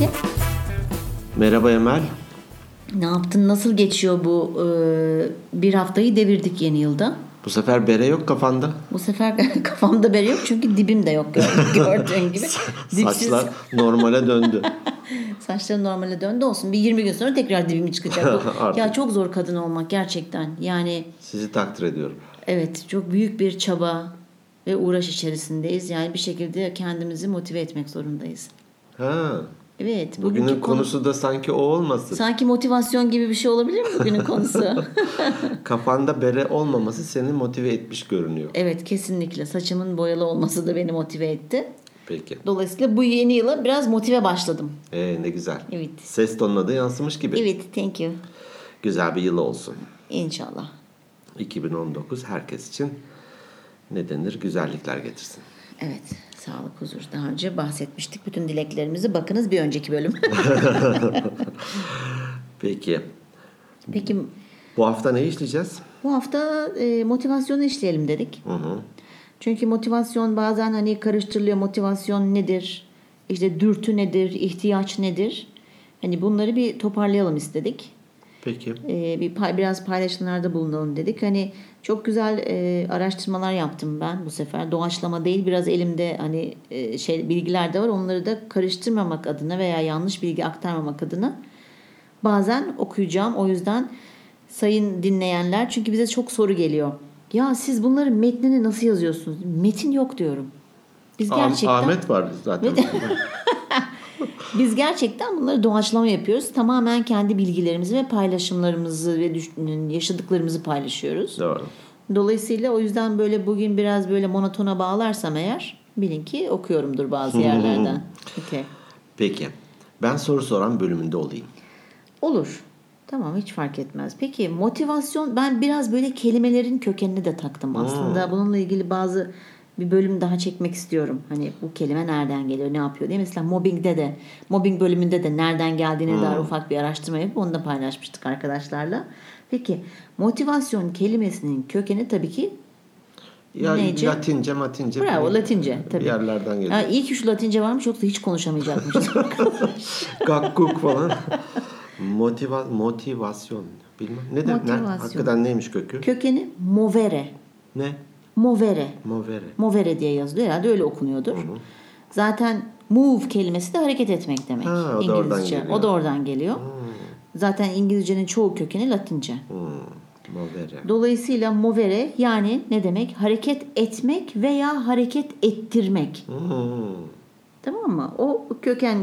peki? Merhaba Emel. Ne yaptın? Nasıl geçiyor bu bir haftayı devirdik yeni yılda? Bu sefer bere yok kafanda. Bu sefer kafamda bere yok çünkü dibim de yok gördüğün gibi. Saçlar normale döndü. Saçları normale döndü olsun. Bir 20 gün sonra tekrar dibim çıkacak. Ya çok zor kadın olmak gerçekten. Yani sizi takdir ediyorum. Evet, çok büyük bir çaba ve uğraş içerisindeyiz. Yani bir şekilde kendimizi motive etmek zorundayız. Ha. Evet. Bugünün konusu da sanki o olmasın. Sanki motivasyon gibi bir şey olabilir mi bugünün konusu? Kafanda bere olmaması seni motive etmiş görünüyor. Evet, kesinlikle. Saçımın boyalı olması da beni motive etti. Peki. Dolayısıyla bu yeni yıla biraz motive başladım. Ne güzel. Evet. Ses tonuna da yansımış gibi. Evet, thank you. Güzel bir yıl olsun. İnşallah. 2019 herkes için ne denir? Güzellikler getirsin. Evet. Sağlık, huzur. Daha önce bahsetmiştik. Bütün dileklerimizi bakınız bir önceki bölüm. Peki. Peki. Bu hafta ne işleyeceğiz? Bu hafta motivasyonu işleyelim dedik. Hı hı. Çünkü motivasyon bazen hani karıştırılıyor. Motivasyon nedir? İşte dürtü nedir? İhtiyaç nedir? Hani bunları bir toparlayalım istedik. Peki. Biraz paylaşımlarda bulunalım dedik. Hani çok güzel araştırmalar yaptım ben bu sefer. Doğaçlama değil, biraz elimde hani bilgiler de var. Onları da karıştırmamak adına veya yanlış bilgi aktarmamak adına bazen okuyacağım. O yüzden sayın dinleyenler, çünkü bize çok soru geliyor. Ya siz bunların metnini nasıl yazıyorsunuz? Metin yok diyorum. Biz gerçekten Ahmet var zaten. Biz gerçekten bunları doğaçlama yapıyoruz. Tamamen kendi bilgilerimizi ve paylaşımlarımızı ve yaşadıklarımızı paylaşıyoruz. Doğru. Dolayısıyla o yüzden böyle bugün biraz böyle monotona bağlarsam eğer, bilin ki okuyorumdur bazı yerlerden. Okay. Peki. Ben soru soran bölümünde olayım. Olur. Tamam, hiç fark etmez. Peki motivasyon, ben biraz böyle kelimelerin kökenini de taktım aslında. Bununla ilgili bazı bir bölüm daha çekmek istiyorum. Hani bu kelime nereden geliyor, ne yapıyor diye. Mesela mobbing bölümünde de nereden geldiğine dair ufak bir araştırma yapıp onu da paylaşmıştık arkadaşlarla. Peki motivasyon kelimesinin kökeni tabii ki ya neyce? Latince. Bravo, Latince tabii. Bir yerlerden geliyor. Ya, iyi ki şu Latince varmış, yoksa hiç konuşamayacakmışız. Gakkuk falan. Motivasyon. Bilmem. Ne demek? Hakikaten neymiş kökü? Kökeni movere. Ne? Movere diye yazılıyor. Herhalde öyle okunuyordur. Hı-hı. Zaten move kelimesi de hareket etmek demek. Ha, o İngilizce. O da oradan geliyor. Zaten İngilizcenin çoğu kökeni Latince. Movere. Dolayısıyla movere yani ne demek? Hareket etmek veya hareket ettirmek. Tamam mı? O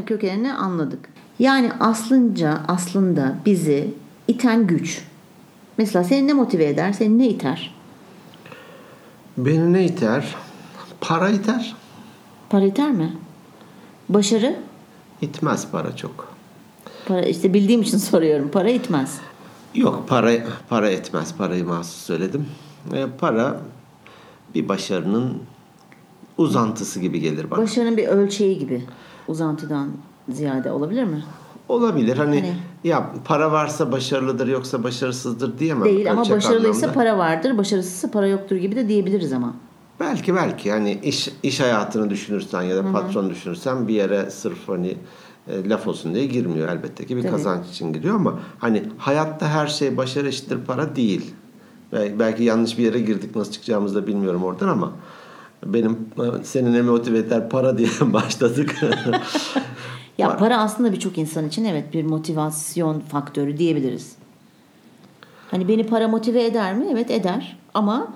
kökenini anladık. Yani aslında bizi iten güç. Mesela seni ne motive eder? Seni ne iter? Beni ne iter? Para iter. Para iter mi? Başarı? İtmez para çok. Para işte, bildiğim için soruyorum. Para itmez. Yok, para etmez. Parayı mahsus söyledim. Para bir başarının uzantısı gibi gelir bana. Başarının bir ölçeği gibi. Uzantıdan ziyade olabilir mi? Olabilir. Hani ya para varsa başarılıdır, yoksa başarısızdır diyemem. Değil ama başarılıysa anlamda. Para vardır, başarısızsa para yoktur gibi de diyebiliriz ama. Belki hani iş hayatını düşünürsen ya da patron düşünürsen bir yere sırf hani laf olsun diye girmiyor elbette ki, bir tabii. Kazanç için giriyor ama hani hayatta her şey başarı eşittir para değil. Belki yanlış bir yere girdik, nasıl çıkacağımızı da bilmiyorum oradan ama benim seni ne motive eder para diye başladık. Ya para aslında birçok insan için evet bir motivasyon faktörü diyebiliriz. Hani beni para motive eder mi? Evet eder. Ama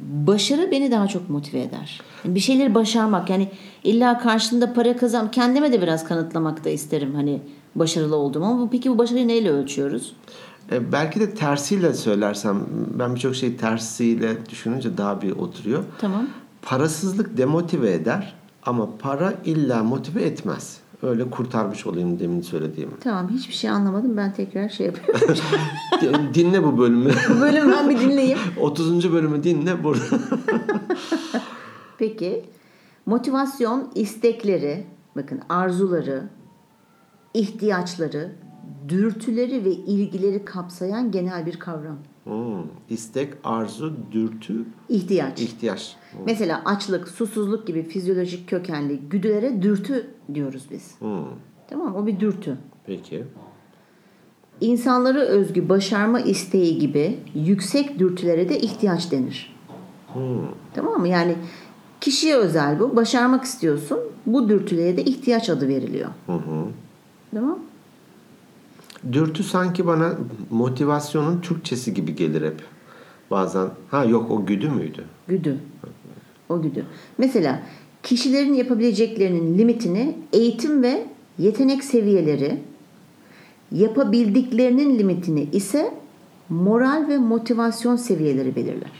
başarı beni daha çok motive eder. Yani bir şeyleri başarmak, yani illa karşında para kendime de biraz kanıtlamak da isterim hani başarılı olduğumu. Ama peki bu başarıyı neyle ölçüyoruz? Belki de tersiyle söylersem, ben birçok şeyi tersiyle düşününce daha bir oturuyor. Tamam. Parasızlık demotive eder ama para illa motive etmez. Öyle kurtarmış olayım demin söylediğimi. Tamam, hiçbir şey anlamadım. Ben tekrar yapıyorum. Dinle bu bölümü. Bu bölümü ben bir dinleyeyim. 30. bölümü dinle burada. Peki. Motivasyon istekleri, bakın arzuları, ihtiyaçları, dürtüleri ve ilgileri kapsayan genel bir kavram. İstek, arzu, dürtü, ihtiyaç. Mesela açlık, susuzluk gibi fizyolojik kökenli güdülere dürtü diyoruz biz. Tamam, o bir dürtü. Peki. İnsanlara özgü başarma isteği gibi yüksek dürtülere de ihtiyaç denir. Tamam mı? Yani kişiye özel bu. Başarmak istiyorsun. Bu dürtülere de ihtiyaç adı veriliyor. Hı. Tamam. Dürtü sanki bana motivasyonun Türkçesi gibi gelir hep. Bazen. Ha yok, o güdü müydü? Güdü. O güdü. Mesela kişilerin yapabileceklerinin limitini eğitim ve yetenek seviyeleri, yapabildiklerinin limitini ise moral ve motivasyon seviyeleri belirler.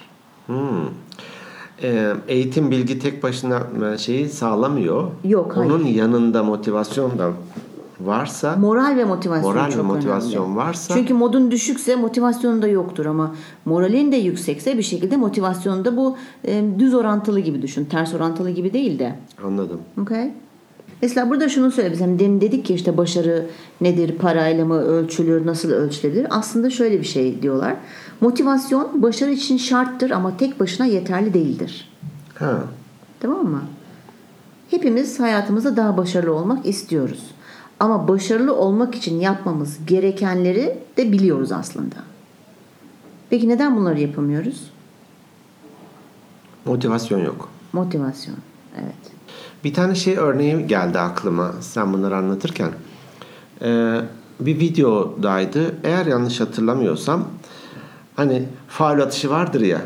Eğitim, bilgi tek başına şeyi sağlamıyor. Yok, hayır. Onun yanında motivasyon da varsa, moral ve motivasyon varsa. Çünkü modun düşükse motivasyonu da yoktur, ama moralin de yüksekse bir şekilde motivasyonu da, bu düz orantılı gibi düşün. Ters orantılı gibi değil de. Anladım. Okay. Mesela burada şunu söyle bize. Demin dedik ki işte başarı nedir? Parayla mı ölçülür? Nasıl ölçülebilir? Aslında şöyle bir şey diyorlar. Motivasyon başarı için şarttır ama tek başına yeterli değildir. Ha. Tamam mı? Hepimiz hayatımızda daha başarılı olmak istiyoruz. Ama başarılı olmak için yapmamız gerekenleri de biliyoruz aslında. Peki neden bunları yapamıyoruz? Motivasyon yok. Motivasyon, evet. Bir tane şey örneği geldi aklıma sen bunları anlatırken. Bir videodaydı. Eğer yanlış hatırlamıyorsam, hani faul atışı vardır ya,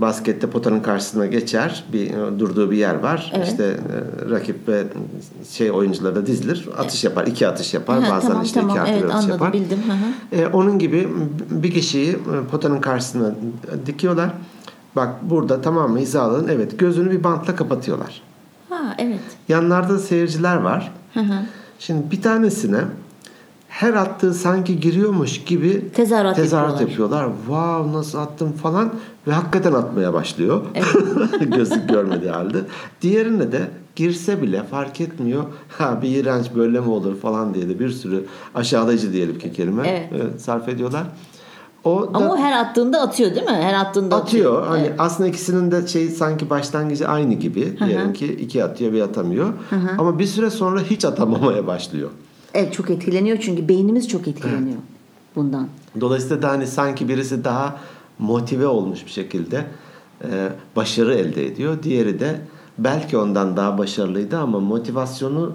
baskette potanın karşısına geçer, durduğu bir yer var. Evet. İşte rakip ve oyuncular da dizilir, atış yapar, iki atış yapar. Aha, bazen tamam, iki artı evet, atış anladım, yapar. Bildim. Onun gibi bir kişiyi potanın karşısına dikiyorlar. Bak burada tamam, hizaladın. Evet, gözünü bir bantla kapatıyorlar. Ha, evet. Yanlarda seyirciler var. Hı. Şimdi bir tanesine her attığı sanki giriyormuş gibi tezahürat yapıyorlar. Vav, nasıl attım falan ve hakikaten atmaya başlıyor. Evet. Gözü görmediği halde. Diğerine de girse bile fark etmiyor. Ha, bir iğrenç böyle mi olur falan diye de bir sürü aşağılayıcı diyelim ki kelime sarf ediyorlar. Ama o her attığında atıyor değil mi? Her attığında atıyor. Hani evet. Aslında ikisinin de sanki başlangıcı aynı gibi. Hı-hı. Diyelim ki iki atıyor, bir atamıyor. Hı-hı. Ama bir süre sonra hiç atamamaya başlıyor. Evet, çok etkileniyor çünkü beynimiz çok etkileniyor bundan. Dolayısıyla da hani sanki birisi daha motive olmuş bir şekilde başarı elde ediyor. Diğeri de belki ondan daha başarılıydı ama motivasyonu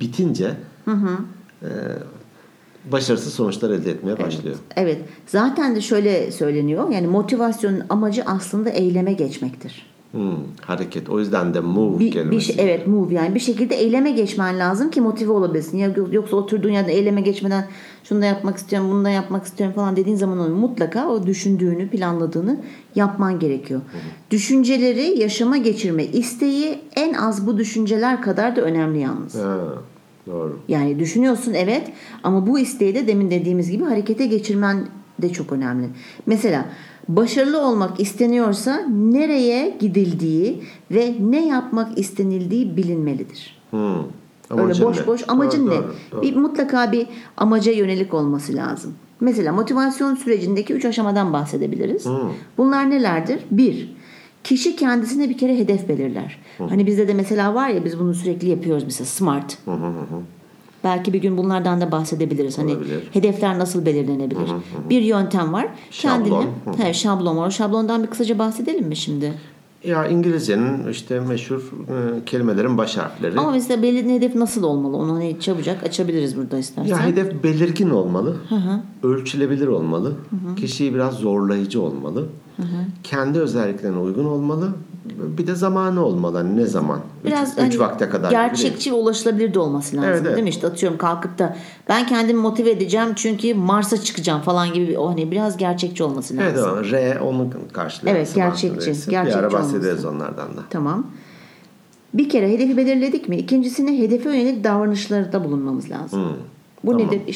bitince başarısız sonuçlar elde etmeye başlıyor. Evet. Zaten de şöyle söyleniyor. Yani motivasyonun amacı aslında eyleme geçmektir. Hareket. O yüzden de move kelimesi. Evet, move, yani bir şekilde eyleme geçmen lazım ki motive olabilsin. Ya yoksa oturduğun yerde eyleme geçmeden şunu da yapmak istiyorum, bunu da yapmak istiyorum falan dediğin zaman onu mutlaka o düşündüğünü, planladığını yapman gerekiyor. Hı. Düşünceleri yaşama geçirme isteği en az bu düşünceler kadar da önemli yalnız. Doğru. Yani düşünüyorsun, evet, ama bu isteği de demin dediğimiz gibi harekete geçirmen de çok önemli. Mesela başarılı olmak isteniyorsa nereye gidildiği ve ne yapmak istenildiği bilinmelidir. Öyle boş amacın doğru. Mutlaka bir amaca yönelik olması lazım. Mesela motivasyon sürecindeki 3 aşamadan bahsedebiliriz. Bunlar nelerdir? 1. Kişi kendisine bir kere hedef belirler. Hani bizde de mesela var ya, biz bunu sürekli yapıyoruz mesela, SMART. Belki bir gün bunlardan da bahsedebiliriz. Olabilir. Hedefler nasıl belirlenebilir? Bir yöntem var. Şablon. Şablon var. Şablondan bir kısaca bahsedelim mi şimdi? Ya İngilizcenin meşhur kelimelerin baş harfleri. Ama mesela belirli hedef nasıl olmalı? Onu çabucak açabiliriz burada istersen. Ya hedef belirgin olmalı. Ölçülebilir olmalı. Kişiyi biraz zorlayıcı olmalı. Kendi özelliklerine uygun olmalı. Bir de zamanı olmalı. Ne zaman? Biraz üç vakte kadar. Gerçekçi ve ulaşılabilir de olması lazım. Evet. Değil mi? Atıyorum kalkıp da ben kendimi motive edeceğim çünkü Mars'a çıkacağım falan gibi biraz gerçekçi olması lazım. Evet, R onun karşılığı. Evet, gerçekçi. Bir ara bahsederiz onlardan da. Tamam. Bir kere hedefi belirledik mi? İkincisine hedefe yönelik davranışlarda bulunmamız lazım. Bu tamam. Nedir?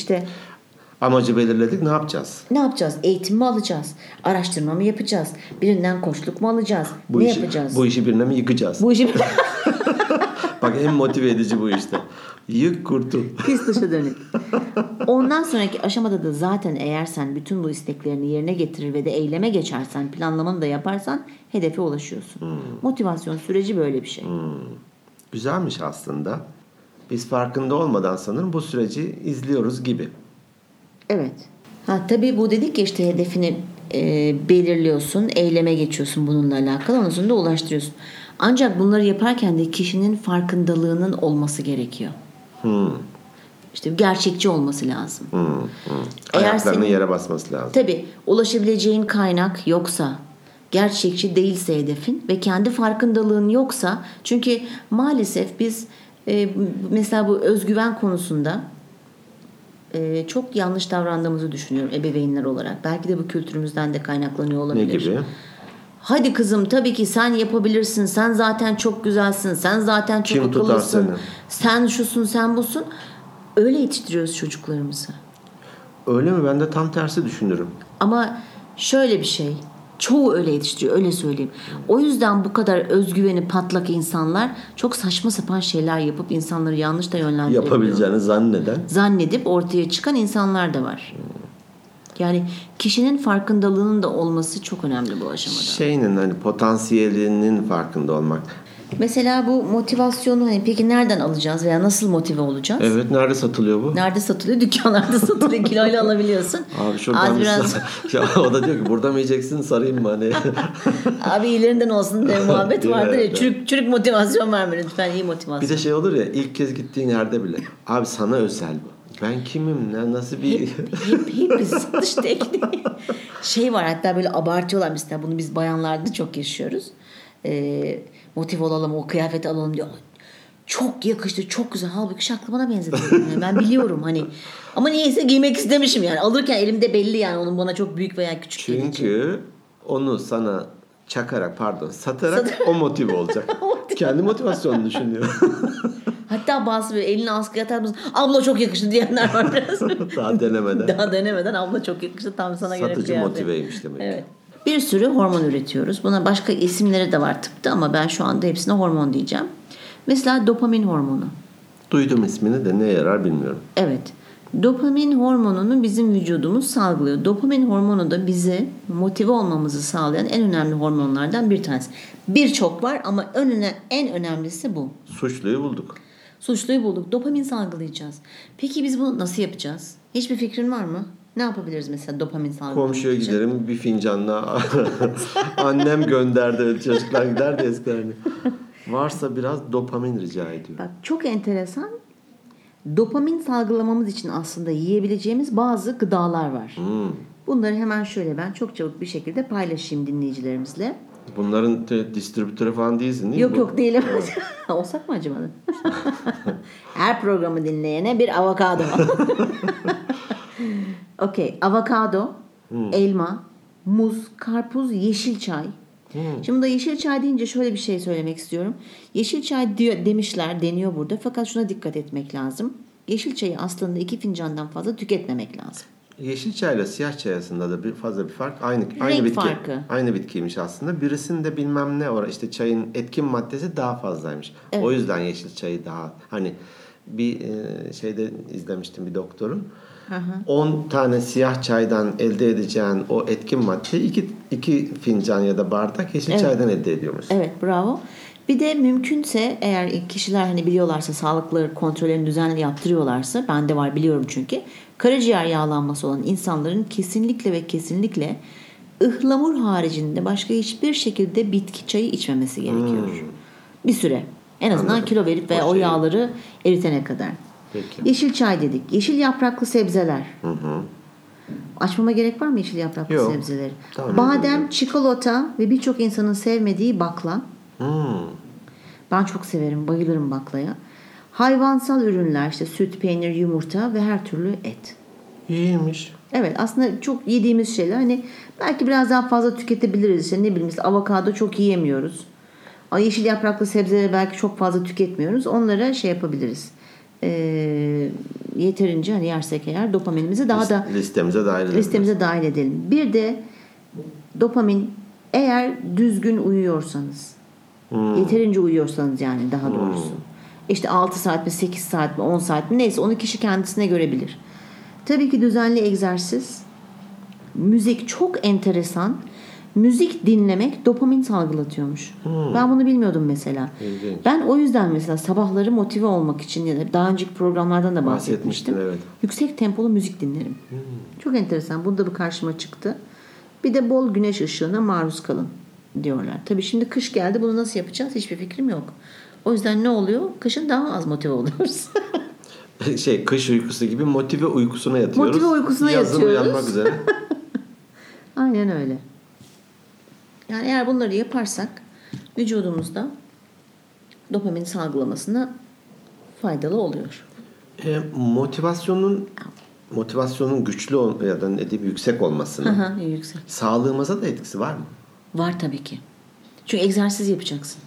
Amacı belirledik, ne yapacağız? Ne yapacağız? Eğitim mi alacağız? Araştırma mı yapacağız? Birinden koçluk mu alacağız? Yapacağız? Bu işi birine mi yıkacağız? Bak, en motive edici bu işte. Yık, kurtul. Pis dışa dönük. Ondan sonraki aşamada da zaten eğer sen bütün bu isteklerini yerine getirir ve de eyleme geçersen, planlamanı da yaparsan hedefe ulaşıyorsun. Motivasyon süreci böyle bir şey. Güzelmiş aslında. biz farkında olmadan sanırım bu süreci izliyoruz gibi. Evet. Tabii bu dedik ya, işte hedefini belirliyorsun, eyleme geçiyorsun bununla alakalı, onun sonunda ulaştırıyorsun. Ancak bunları yaparken de kişinin farkındalığının olması gerekiyor. İşte gerçekçi olması lazım. Ayaklarının yere basması lazım. Tabii ulaşabileceğin kaynak yoksa, gerçekçi değilse hedefin ve kendi farkındalığın yoksa, çünkü maalesef biz mesela bu özgüven konusunda çok yanlış davrandığımızı düşünüyorum ebeveynler olarak. Belki de bu kültürümüzden de kaynaklanıyor olabilir. Ne gibi? Hadi kızım, tabii ki sen yapabilirsin. Sen zaten çok güzelsin. Sen zaten çok akıllısın. Sen şusun, sen busun. Öyle yetiştiriyoruz çocuklarımızı. Öyle mi? Ben de tam tersi düşünürüm. Ama şöyle bir şey. Çoğu öyle yetiştiriyor, öyle söyleyeyim. O yüzden bu kadar özgüveni patlak insanlar çok saçma sapan şeyler yapıp insanları yanlış da yönlendiriyor. Yapabileceğini zannedip ortaya çıkan insanlar da var. Yani kişinin farkındalığının da olması çok önemli bu aşamada. Potansiyelinin farkında olmak. Mesela bu motivasyonu peki nereden alacağız veya nasıl motive olacağız? Evet, nerede satılıyor bu? Nerede satılıyor? Dükkanlarda satılıyor. Kiloyla alabiliyorsun. Abi şuradan az biraz... O da diyor ki burada mı yiyeceksin, sarayım mı? Hani? Abi ilerinden olsun diye muhabbet vardır ya. Çürük motivasyon verme lütfen, iyi motivasyon. Bir de şey olur ya, ilk kez gittiğin yerde bile. Abi sana özel bu. Ben kimim? Nasıl bir... Hep satış tekniği. Var hatta, böyle abartıyorlar mesela. Bunu biz bayanlarda çok yaşıyoruz. Motive olalım, o kıyafeti alalım diyor. Çok yakıştı, çok güzel. Halbuki şaklımana benzedi. Yani ben biliyorum hani. Ama niyeyse giymek istemişim yani. Alırken elimde belli yani onun bana çok büyük veya küçük. Çünkü onu sana satarak o motive olacak. Kendi motivasyonunu düşünüyor. Hatta bazı böyle elini askıya atarız. Abla çok yakıştı diyenler var biraz. Daha denemeden abla çok yakıştı, tam sana göre bir yerde. Satıcı motiveymiş demek. Evet. Bir sürü hormon üretiyoruz. Buna başka isimleri de var tıpta ama ben şu anda hepsine hormon diyeceğim. Mesela dopamin hormonu. Duydum ismini de neye yarar bilmiyorum. Evet. Dopamin hormonunu bizim vücudumuz salgılıyor. Dopamin hormonu da bizi motive olmamızı sağlayan en önemli hormonlardan bir tanesi. Birçok var ama en önemlisi bu. Suçluyu bulduk. Dopamin salgılayacağız. Peki biz bunu nasıl yapacağız? Hiçbir fikrin var mı? Ne yapabiliriz mesela dopamin salgılamak Komşuya için? Giderim bir fincanla. Annem gönderdi, çocuklar giderdi eskiden. Varsa biraz dopamin rica ediyor. Bak, çok enteresan. Dopamin salgılamamız için aslında yiyebileceğimiz bazı gıdalar var. Bunları hemen şöyle ben çok çabuk bir şekilde paylaşayım dinleyicilerimizle. Bunların distribütörü falan değilsin değil mi? Yok değilim. Olsak mı acaba? Her programı dinleyene bir avokado. Okey. Avokado, elma, muz, karpuz, yeşil çay. Şimdi de yeşil çay deyince şöyle bir şey söylemek istiyorum. Yeşil çay deniyor burada. Fakat şuna dikkat etmek lazım. Yeşil çayı aslında 2 fincandan fazla tüketmemek lazım. Yeşil çayla siyah çay arasında da fazla bir fark. Aynı bitki. Farkı. Aynı bitkiymiş aslında. Birisinde bilmem ne var. İşte çayın etkin maddesi daha fazlaymış. Evet. O yüzden yeşil çayı daha bir şeyde izlemiştim bir doktorun. 10 tane siyah çaydan elde edeceğin o etkin madde 2 fincan ya da bardak yeşil çaydan elde ediyormuş. Evet, bravo. Bir de mümkünse eğer kişiler biliyorlarsa, sağlıkları kontrollerini düzenli yaptırıyorlarsa, ben de var biliyorum çünkü, karaciğer yağlanması olan insanların kesinlikle ıhlamur haricinde başka hiçbir şekilde bitki çayı içmemesi gerekiyor. Bir süre. En azından kilo verip ve o yağları eritene kadar. Peki. Yeşil çay dedik. Yeşil yapraklı sebzeler. Açmama gerek var mı yeşil yapraklı sebzeleri? Badem, çikolata ve birçok insanın sevmediği bakla. Ben çok severim, bayılırım baklaya. Hayvansal ürünler, işte süt, peynir, yumurta ve her türlü et. İyiymiş. Evet, aslında çok yediğimiz şeyler belki biraz daha fazla tüketebiliriz. Avokado çok yiyemiyoruz. Yeşil yapraklı sebzeleri belki çok fazla tüketmiyoruz. Onlara yapabiliriz. Yeterince yersek eğer dopaminimizi daha da listemize dahil edelim. Bir de dopamin, eğer düzgün uyuyorsanız, yeterince uyuyorsanız daha doğrusu. 6 saat mi, 8 saat mi, 10 saat mi, neyse onu kişi kendisine göre bilir. Tabii ki düzenli egzersiz, müzik çok enteresan. müzik dinlemek dopamin salgılatıyormuş. Ben bunu bilmiyordum mesela. İlginç. Ben o yüzden mesela sabahları motive olmak için ya da daha önceki programlardan da bahsetmiştim. Evet. Yüksek tempolu müzik dinlerim. Çok enteresan. Bunu da bu karşıma çıktı. Bir de bol güneş ışığına maruz kalın diyorlar. Tabii şimdi kış geldi. Bunu nasıl yapacağız? Hiçbir fikrim yok. O yüzden ne oluyor? Kışın daha az motive oluyoruz. Kış uykusu gibi motive uykusuna yatıyoruz. Motive uykusuna yazın yatıyoruz. Yazın uyanmak üzere. Aynen öyle. Yani eğer bunları yaparsak vücudumuzda dopamin salgılamasına faydalı oluyor. Motivasyonun güçlü ya da yüksek olmasının sağlığımıza da etkisi var mı? Var tabii ki. Çünkü egzersiz yapacaksın.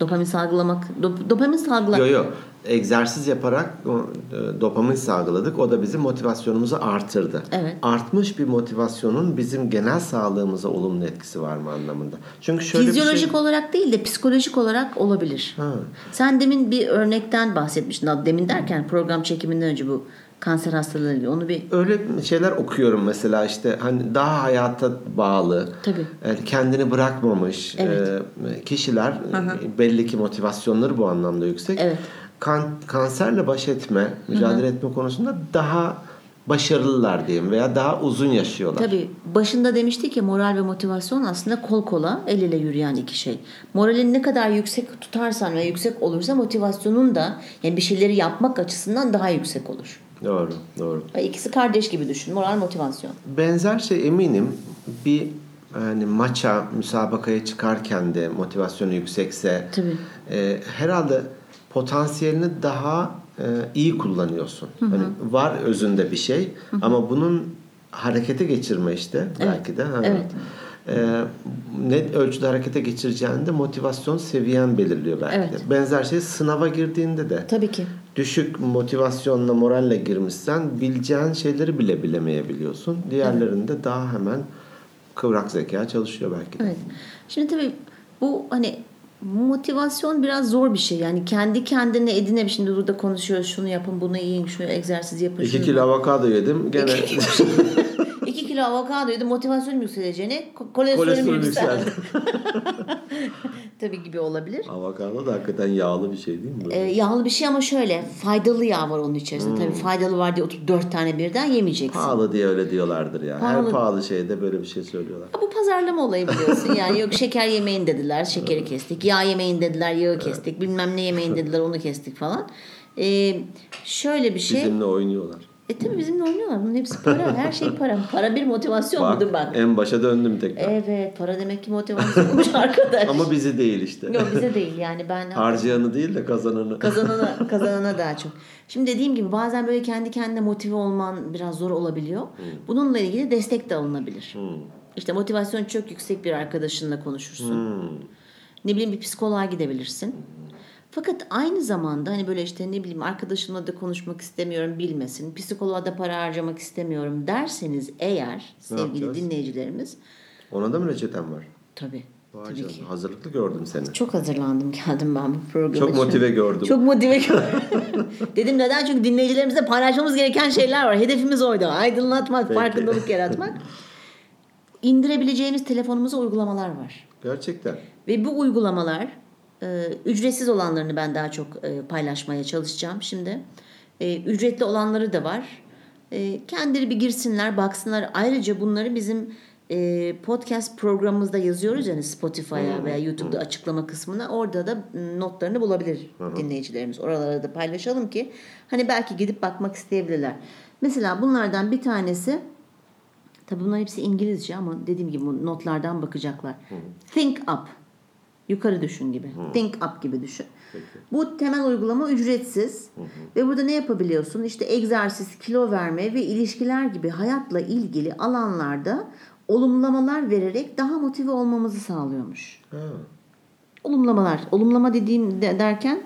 Dopamin salgılamak. Dopamin salgılamak. Yok. Egzersiz yaparak dopamin salgıladık. O da bizim motivasyonumuzu artırdı. Evet. Artmış bir motivasyonun bizim genel sağlığımıza olumlu etkisi var mı anlamında? Çünkü şöyle fizyolojik olarak değil de psikolojik olarak olabilir. Ha. Sen demin bir örnekten bahsetmiştin. Demin derken program çekiminden önce bu kanser hastalarıyla onu bir öyle şeyler okuyorum mesela daha hayata bağlı, kendini bırakmamış kişiler belli ki motivasyonları bu anlamda yüksek. Evet. Kanserle baş etme, mücadele etme konusunda daha başarılılar diyeyim veya daha uzun yaşıyorlar. Tabii başında demiştik ya, moral ve motivasyon aslında kol kola, el ele yürüyen iki şey. Moralini ne kadar yüksek tutarsan ve yüksek olursa motivasyonun da bir şeyleri yapmak açısından daha yüksek olur. Doğru. İkisi kardeş gibi düşün. Moral, motivasyon. Benzer şey eminim bir maça, müsabakaya çıkarken de motivasyonu yüksekse herhalde potansiyelini daha iyi kullanıyorsun. Var özünde bir şey ama bunun harekete geçirme belki de. Evet. Net ölçüde harekete geçireceğinde motivasyon seviyen belirliyor belki de. Benzer şey sınava girdiğinde de. Tabii ki. Düşük motivasyonla, moralle girmişsen bileceğin şeyleri bile bilemeyebiliyorsun. Diğerlerinde daha hemen kıvrak zeka çalışıyor belki de. Evet. Şimdi tabii bu motivasyon biraz zor bir şey. Yani kendi kendine edine şimdi burada konuşuyoruz. Şunu yapın, bunu yiyin, şu egzersiz yapın. 2 kilo avokado yedim. Gene 2 kilo avokado yedim. Motivasyonum yükseleceğine kolesterolüm yükseldi. Tabii gibi olabilir. Avokado da hakikaten yağlı bir şey değil mi? Yağlı bir şey ama şöyle faydalı yağ var onun içerisinde. Tabii faydalı var diye oturup 4 tane birden yemeyeceksin. Pahalı diye öyle diyorlardır ya. Pahalı. Her pahalı şeyde böyle bir şey söylüyorlar. Bu pazarlama olayı biliyorsun yani. Yok şeker yemeyin dediler, şekeri kestik. Yağ yemeyin dediler, yağı kestik. Bilmem ne yemeyin dediler, onu kestik falan. Şöyle bir şey. Bizimle oynuyorlar. Tabii bizimle oynuyorlar. Bunun hepsi para. Her şey para. Para bir motivasyon mudur bak? En başa döndüm tekrar. Evet. Para demek ki motivasyonmuş arkadaş. Ama bizi değil Yok bize değil yani ben. Harcayanı değil de kazananı. Kazanana daha çok. Şimdi dediğim gibi bazen böyle kendi kendine motive olman biraz zor olabiliyor. Bununla ilgili destek de alınabilir. Motivasyon çok yüksek bir arkadaşınla konuşursun. Bir psikoloğa gidebilirsin. Fakat aynı zamanda arkadaşımla da konuşmak istemiyorum bilmesin, psikoloğa da para harcamak istemiyorum derseniz eğer sevgili dinleyicilerimiz. Ona da mı reçeten var? Tabii. Tabii ki. Hazırlıklı gördüm seni. Çok hazırlandım geldim ben bu programa. Çok motive gördüm. Dedim neden? Çünkü dinleyicilerimizle paylaşmamız gereken şeyler var. Hedefimiz oydu. Aydınlatmak, farkındalık yaratmak. İndirebileceğimiz telefonumuza uygulamalar var. Gerçekten. Ve bu uygulamalar ücretsiz olanlarını ben daha çok paylaşmaya çalışacağım şimdi. Ücretli olanları da var. Kendileri bir girsinler, baksınlar. Ayrıca bunları bizim podcast programımızda yazıyoruz Spotify'a veya YouTube'da açıklama kısmına. Orada da notlarını bulabilir dinleyicilerimiz. Oralara da paylaşalım ki belki gidip bakmak isteyebilirler. Mesela bunlardan bir tanesi, tabii bunların hepsi İngilizce ama dediğim gibi notlardan bakacaklar. Think Up. Yukarı düşün gibi. Think Up gibi düşün. Peki. Bu temel uygulama ücretsiz. Ve burada ne yapabiliyorsun? Egzersiz, kilo verme ve ilişkiler gibi hayatla ilgili alanlarda olumlamalar vererek daha motive olmamızı sağlıyormuş. Olumlamalar. Olumlama dediğim derken?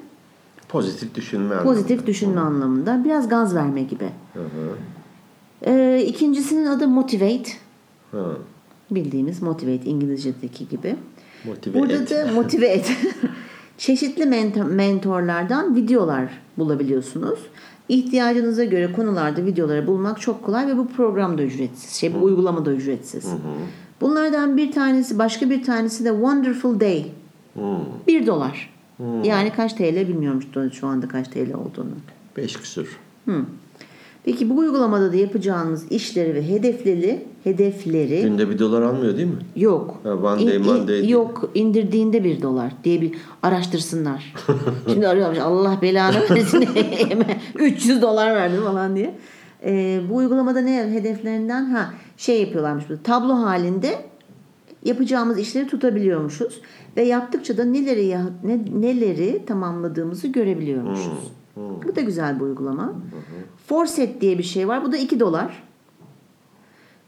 Pozitif düşünme anlamında. Pozitif düşünme anlamında. Biraz gaz verme gibi. İkincisinin adı Motivate. Bildiğimiz Motivate, İngilizce'deki gibi. Burada da motive et. Çeşitli mentorlardan videolar bulabiliyorsunuz. İhtiyacınıza göre konularda videoları bulmak çok kolay ve bu program da ücretsiz. Bu uygulama da ücretsiz. Bunlardan bir tanesi, başka bir tanesi de Wonderful Day. $1 Yani kaç TL bilmiyormuş şu anda kaç TL olduğunu. 5 küsür. Peki bu uygulamada da yapacağınız işleri ve hedefleri... Günde $1 almıyor değil mi? Yok. Yok, indirdiğinde $1 diye bir araştırsınlar. Şimdi arıyormuş, Allah belanı versin. $300 verdim falan diye. Bu uygulamada ne hedeflerinden yapıyorlarmış. Tablo halinde yapacağımız işleri tutabiliyormuşuz ve yaptıkça da neleri tamamladığımızı görebiliyormuşuz. Bu da güzel bir uygulama. Forset diye bir şey var. Bu da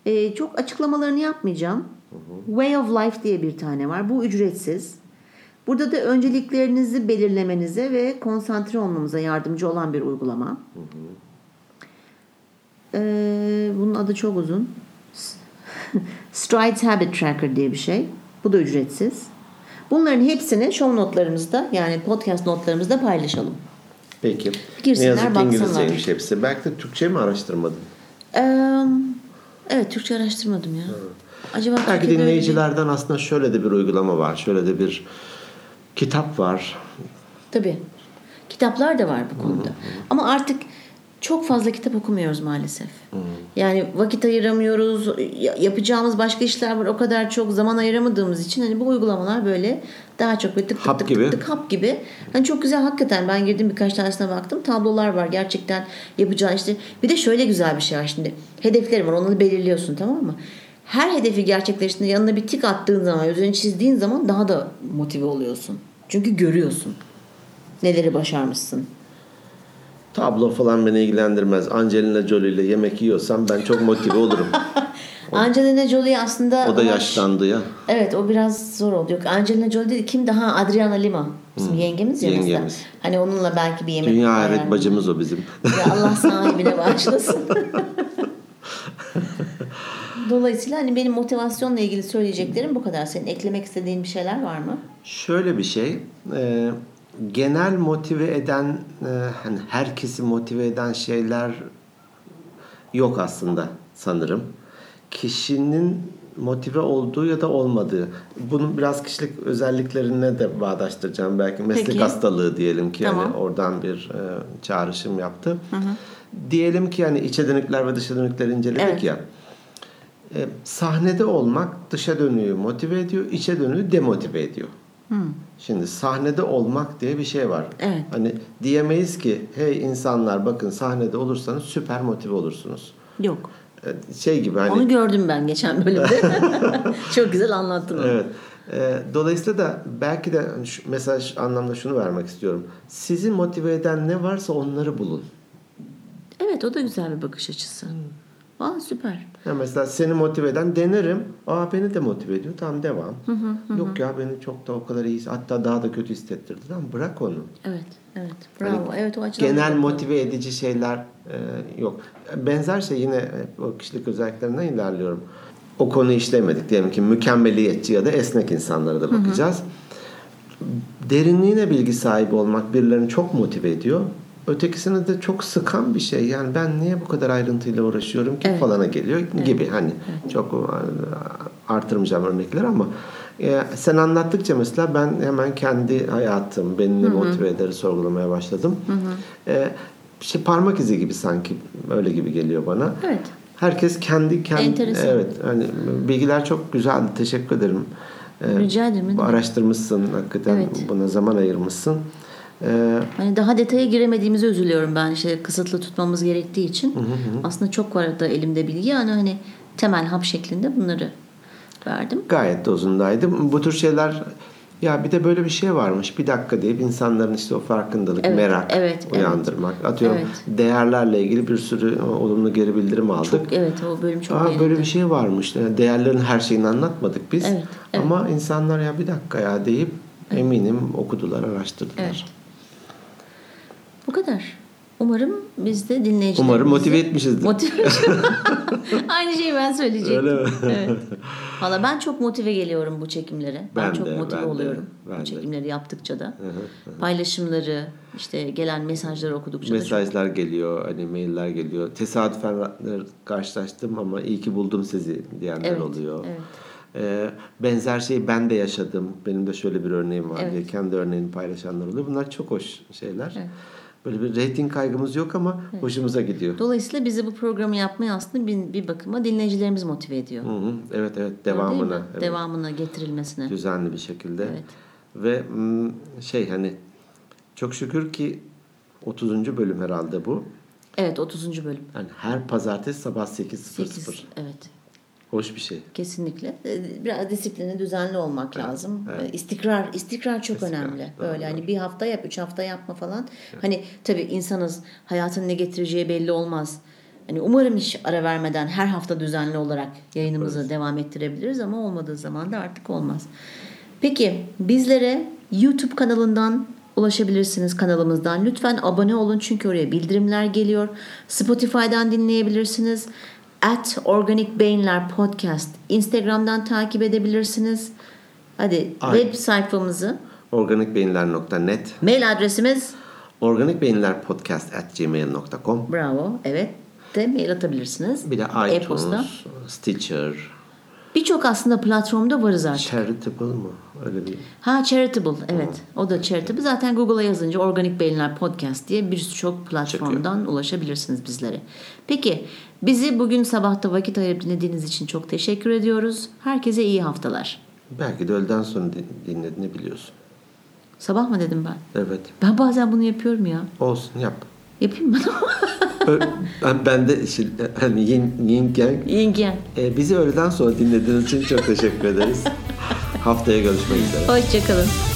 $2. Çok açıklamalarını yapmayacağım. Way of Life diye bir tane var. Bu ücretsiz. Burada da önceliklerinizi belirlemenize ve konsantre olmamıza yardımcı olan bir uygulama. Bunun adı çok uzun. Strides Habit Tracker diye bir şey. Bu da ücretsiz. Bunların hepsini show notlarımızda, yani podcast notlarımızda paylaşalım. Peki. Ne yazık ki İngilizceymiş hepsi. Belki de Türkçe mi araştırmadın? Evet, Türkçe araştırmadım ya. Acaba belki dinleyicilerden aslında şöyle de bir uygulama var. Şöyle de bir kitap var. Tabii. Kitaplar da var bu konuda. Ama artık çok fazla kitap okumuyoruz maalesef. Yani vakit ayıramıyoruz. Yapacağımız başka işler var. O kadar çok zaman ayıramadığımız için hani bu uygulamalar böyle daha çok böyle tık gibi. Hani çok güzel hakikaten, ben girdim birkaç tanesine baktım. Tablolar var gerçekten yapacağın işte. Bir de şöyle güzel bir şey var şimdi. Hedeflerim var, onları belirliyorsun, tamam mı? Her hedefi gerçekleştiğinde yanına bir tik attığın zaman, üzerine çizdiğin zaman daha da motive oluyorsun. Çünkü görüyorsun neleri başarmışsın. Tablo falan beni ilgilendirmez. Angelina Jolie ile yemek yiyorsam ben çok motive olurum. Angelina Jolie aslında... O da yaşlandı ya. Evet, o biraz zor oldu. Yok, Angelina Jolie dedi. Kim daha? Adriana Lima. Bizim yengemiz ya. Yengemiz. Hani onunla belki bir yemek... Dünya hayret bacımız o bizim. Ya Allah sahibine bağışlasın. Dolayısıyla hani benim motivasyonla ilgili söyleyeceklerim bu kadar. Senin eklemek istediğin bir şeyler var mı? Şöyle bir şey... genel motive eden, hani herkesi motive eden şeyler yok aslında sanırım. Kişinin motive olduğu ya da olmadığı. Bunu biraz kişilik özelliklerine de bağdaştıracağım belki. Meslek hastalığı diyelim ki, tamam. Yani oradan bir çağrışım yaptı. Diyelim ki yani içe dönükler ve dışa dönükler inceledik ya. Sahnede olmak dışa dönüğü motive ediyor, içe dönüğü demotive ediyor. Şimdi sahnede olmak diye bir şey var. Hani diyemeyiz ki hey insanlar bakın sahnede olursanız süper motive olursunuz. Yok. Şey gibi hani. Onu gördüm ben geçen bölümde. Çok güzel anlattın onu. Evet. Dolayısıyla da belki de mesaj anlamda şunu vermek istiyorum. Sizi motive eden ne varsa onları bulun. Evet, o da güzel bir bakış açısı. Aa, süper. Ya mesela seni motive eden denerim. Aa, beni de motive ediyor. Tamam, devam. Yok ya, beni çok da o kadar iyi, hatta daha da kötü hissettirdi. Tamam, bırak onu. Evet. Bravo. Hani evet, o açıdan. Genel motive edici şeyler yok. Benzer şey yine o kişilik özelliklerinden ilerliyorum. O konuyu işlemedik. Diyelim ki mükemmeliyetçi ya da esnek insanlara da bakacağız. Derinliğine bilgi sahibi olmak birilerini çok motive ediyor. Ötekisini de çok sıkan bir şey. Yani ben niye bu kadar ayrıntıyla uğraşıyorum ki falana geliyor gibi. Hani çok artırmayacağım örnekler ama sen anlattıkça mesela ben hemen kendi hayatım beni ne motive eder sorgulamaya başladım. Parmak izi gibi sanki, öyle gibi geliyor bana. Evet. Herkes kendi hani bilgiler çok güzel. Teşekkür ederim. Rica ederim. Araştırmışsın hakikaten. Buna zaman ayırmışsın. Hani daha detaya giremediğimize üzülüyorum ben, işte kısıtlı tutmamız gerektiği için. Aslında çok var da elimde bilgi, yani hani temel hap şeklinde bunları verdim. Gayet de uzundaydı. Bu tür şeyler ya, bir de böyle bir şey varmış. Bir dakika deyip insanların işte o farkındalık, merak uyandırmak. Atıyorum değerlerle ilgili bir sürü olumlu geri bildirim aldık. O bölüm çok beğendim. Böyle bir şey varmış. Değerlerin her şeyini anlatmadık biz. Ama insanlar ya bir dakika ya deyip eminim okudular, araştırdılar. Bu kadar. Umarım biz de dinleyicilerimizi... Umarım motive etmişizdir. Aynı şeyi ben söyleyecektim. Öyle mi? Evet. Valla ben çok motive geliyorum bu çekimlere. Ben çok motive oluyorum bu çekimleri yaptıkça da. Paylaşımları, işte gelen mesajları okudukça mesajlar çok... geliyor, hani mailler geliyor. Tesadüfen karşılaştım ama iyi ki buldum sizi diyenler oluyor. Benzer şeyi ben de yaşadım. Benim de şöyle bir örneğim var diye kendi örneğini paylaşanlar oluyor. Bunlar çok hoş şeyler. Evet. Böyle bir reyting kaygımız yok ama hoşumuza gidiyor. Dolayısıyla bizi bu programı yapmaya aslında bir bakıma dinleyicilerimiz motive ediyor. Hı-hı. Evet evet, devamına. Evet. Devamına getirilmesine. Düzenli bir şekilde. Evet. Ve hani çok şükür ki 30. bölüm herhalde bu. Evet, 30. bölüm. Yani her pazartesi sabah 8:00. Evet. Hoş bir şey. Kesinlikle. Biraz disipline, düzenli olmak lazım. Evet. İstikrar çok önemli. Böyle hani bir hafta yap, 3 hafta yapma falan. Evet. Hani tabii insanız, hayatın ne getireceği belli olmaz. Hani umarım hiç ara vermeden her hafta düzenli olarak yayınımızı devam ettirebiliriz ama olmadığı zaman da artık olmaz. Peki bizlere YouTube kanalından ulaşabilirsiniz, kanalımızdan. Lütfen abone olun çünkü oraya bildirimler geliyor. Spotify'dan dinleyebilirsiniz. @Organik Beyinler Podcast Instagram'dan takip edebilirsiniz. Hadi web sayfamızı organikbeyinler.net, mail adresimiz organikbeyinlerpodcast@gmail.com. Bravo. Evet. De mail atabilirsiniz. Bir de iTunes, e-posta, Stitcher. Birçok aslında platformda varız artık. Charitable mı? Öyle bir. Charitable. Evet. O da Charitable. Zaten Google'a yazınca Organik Beyinler Podcast diye birçok platformdan ulaşabilirsiniz bizlere. Peki bizi bugün sabahta vakit ayırıp dinlediğiniz için çok teşekkür ediyoruz. Herkese iyi haftalar. Belki de öğleden sonra dinlediğini biliyorsun. Sabah mı dedim ben? Evet. Ben bazen bunu yapıyorum ya. Olsun, yap. Yapayım mı? Ben de hani yin yang. Bizi öğleden sonra dinlediğiniz için çok teşekkür ederiz. Haftaya görüşmek üzere. Hoşçakalın.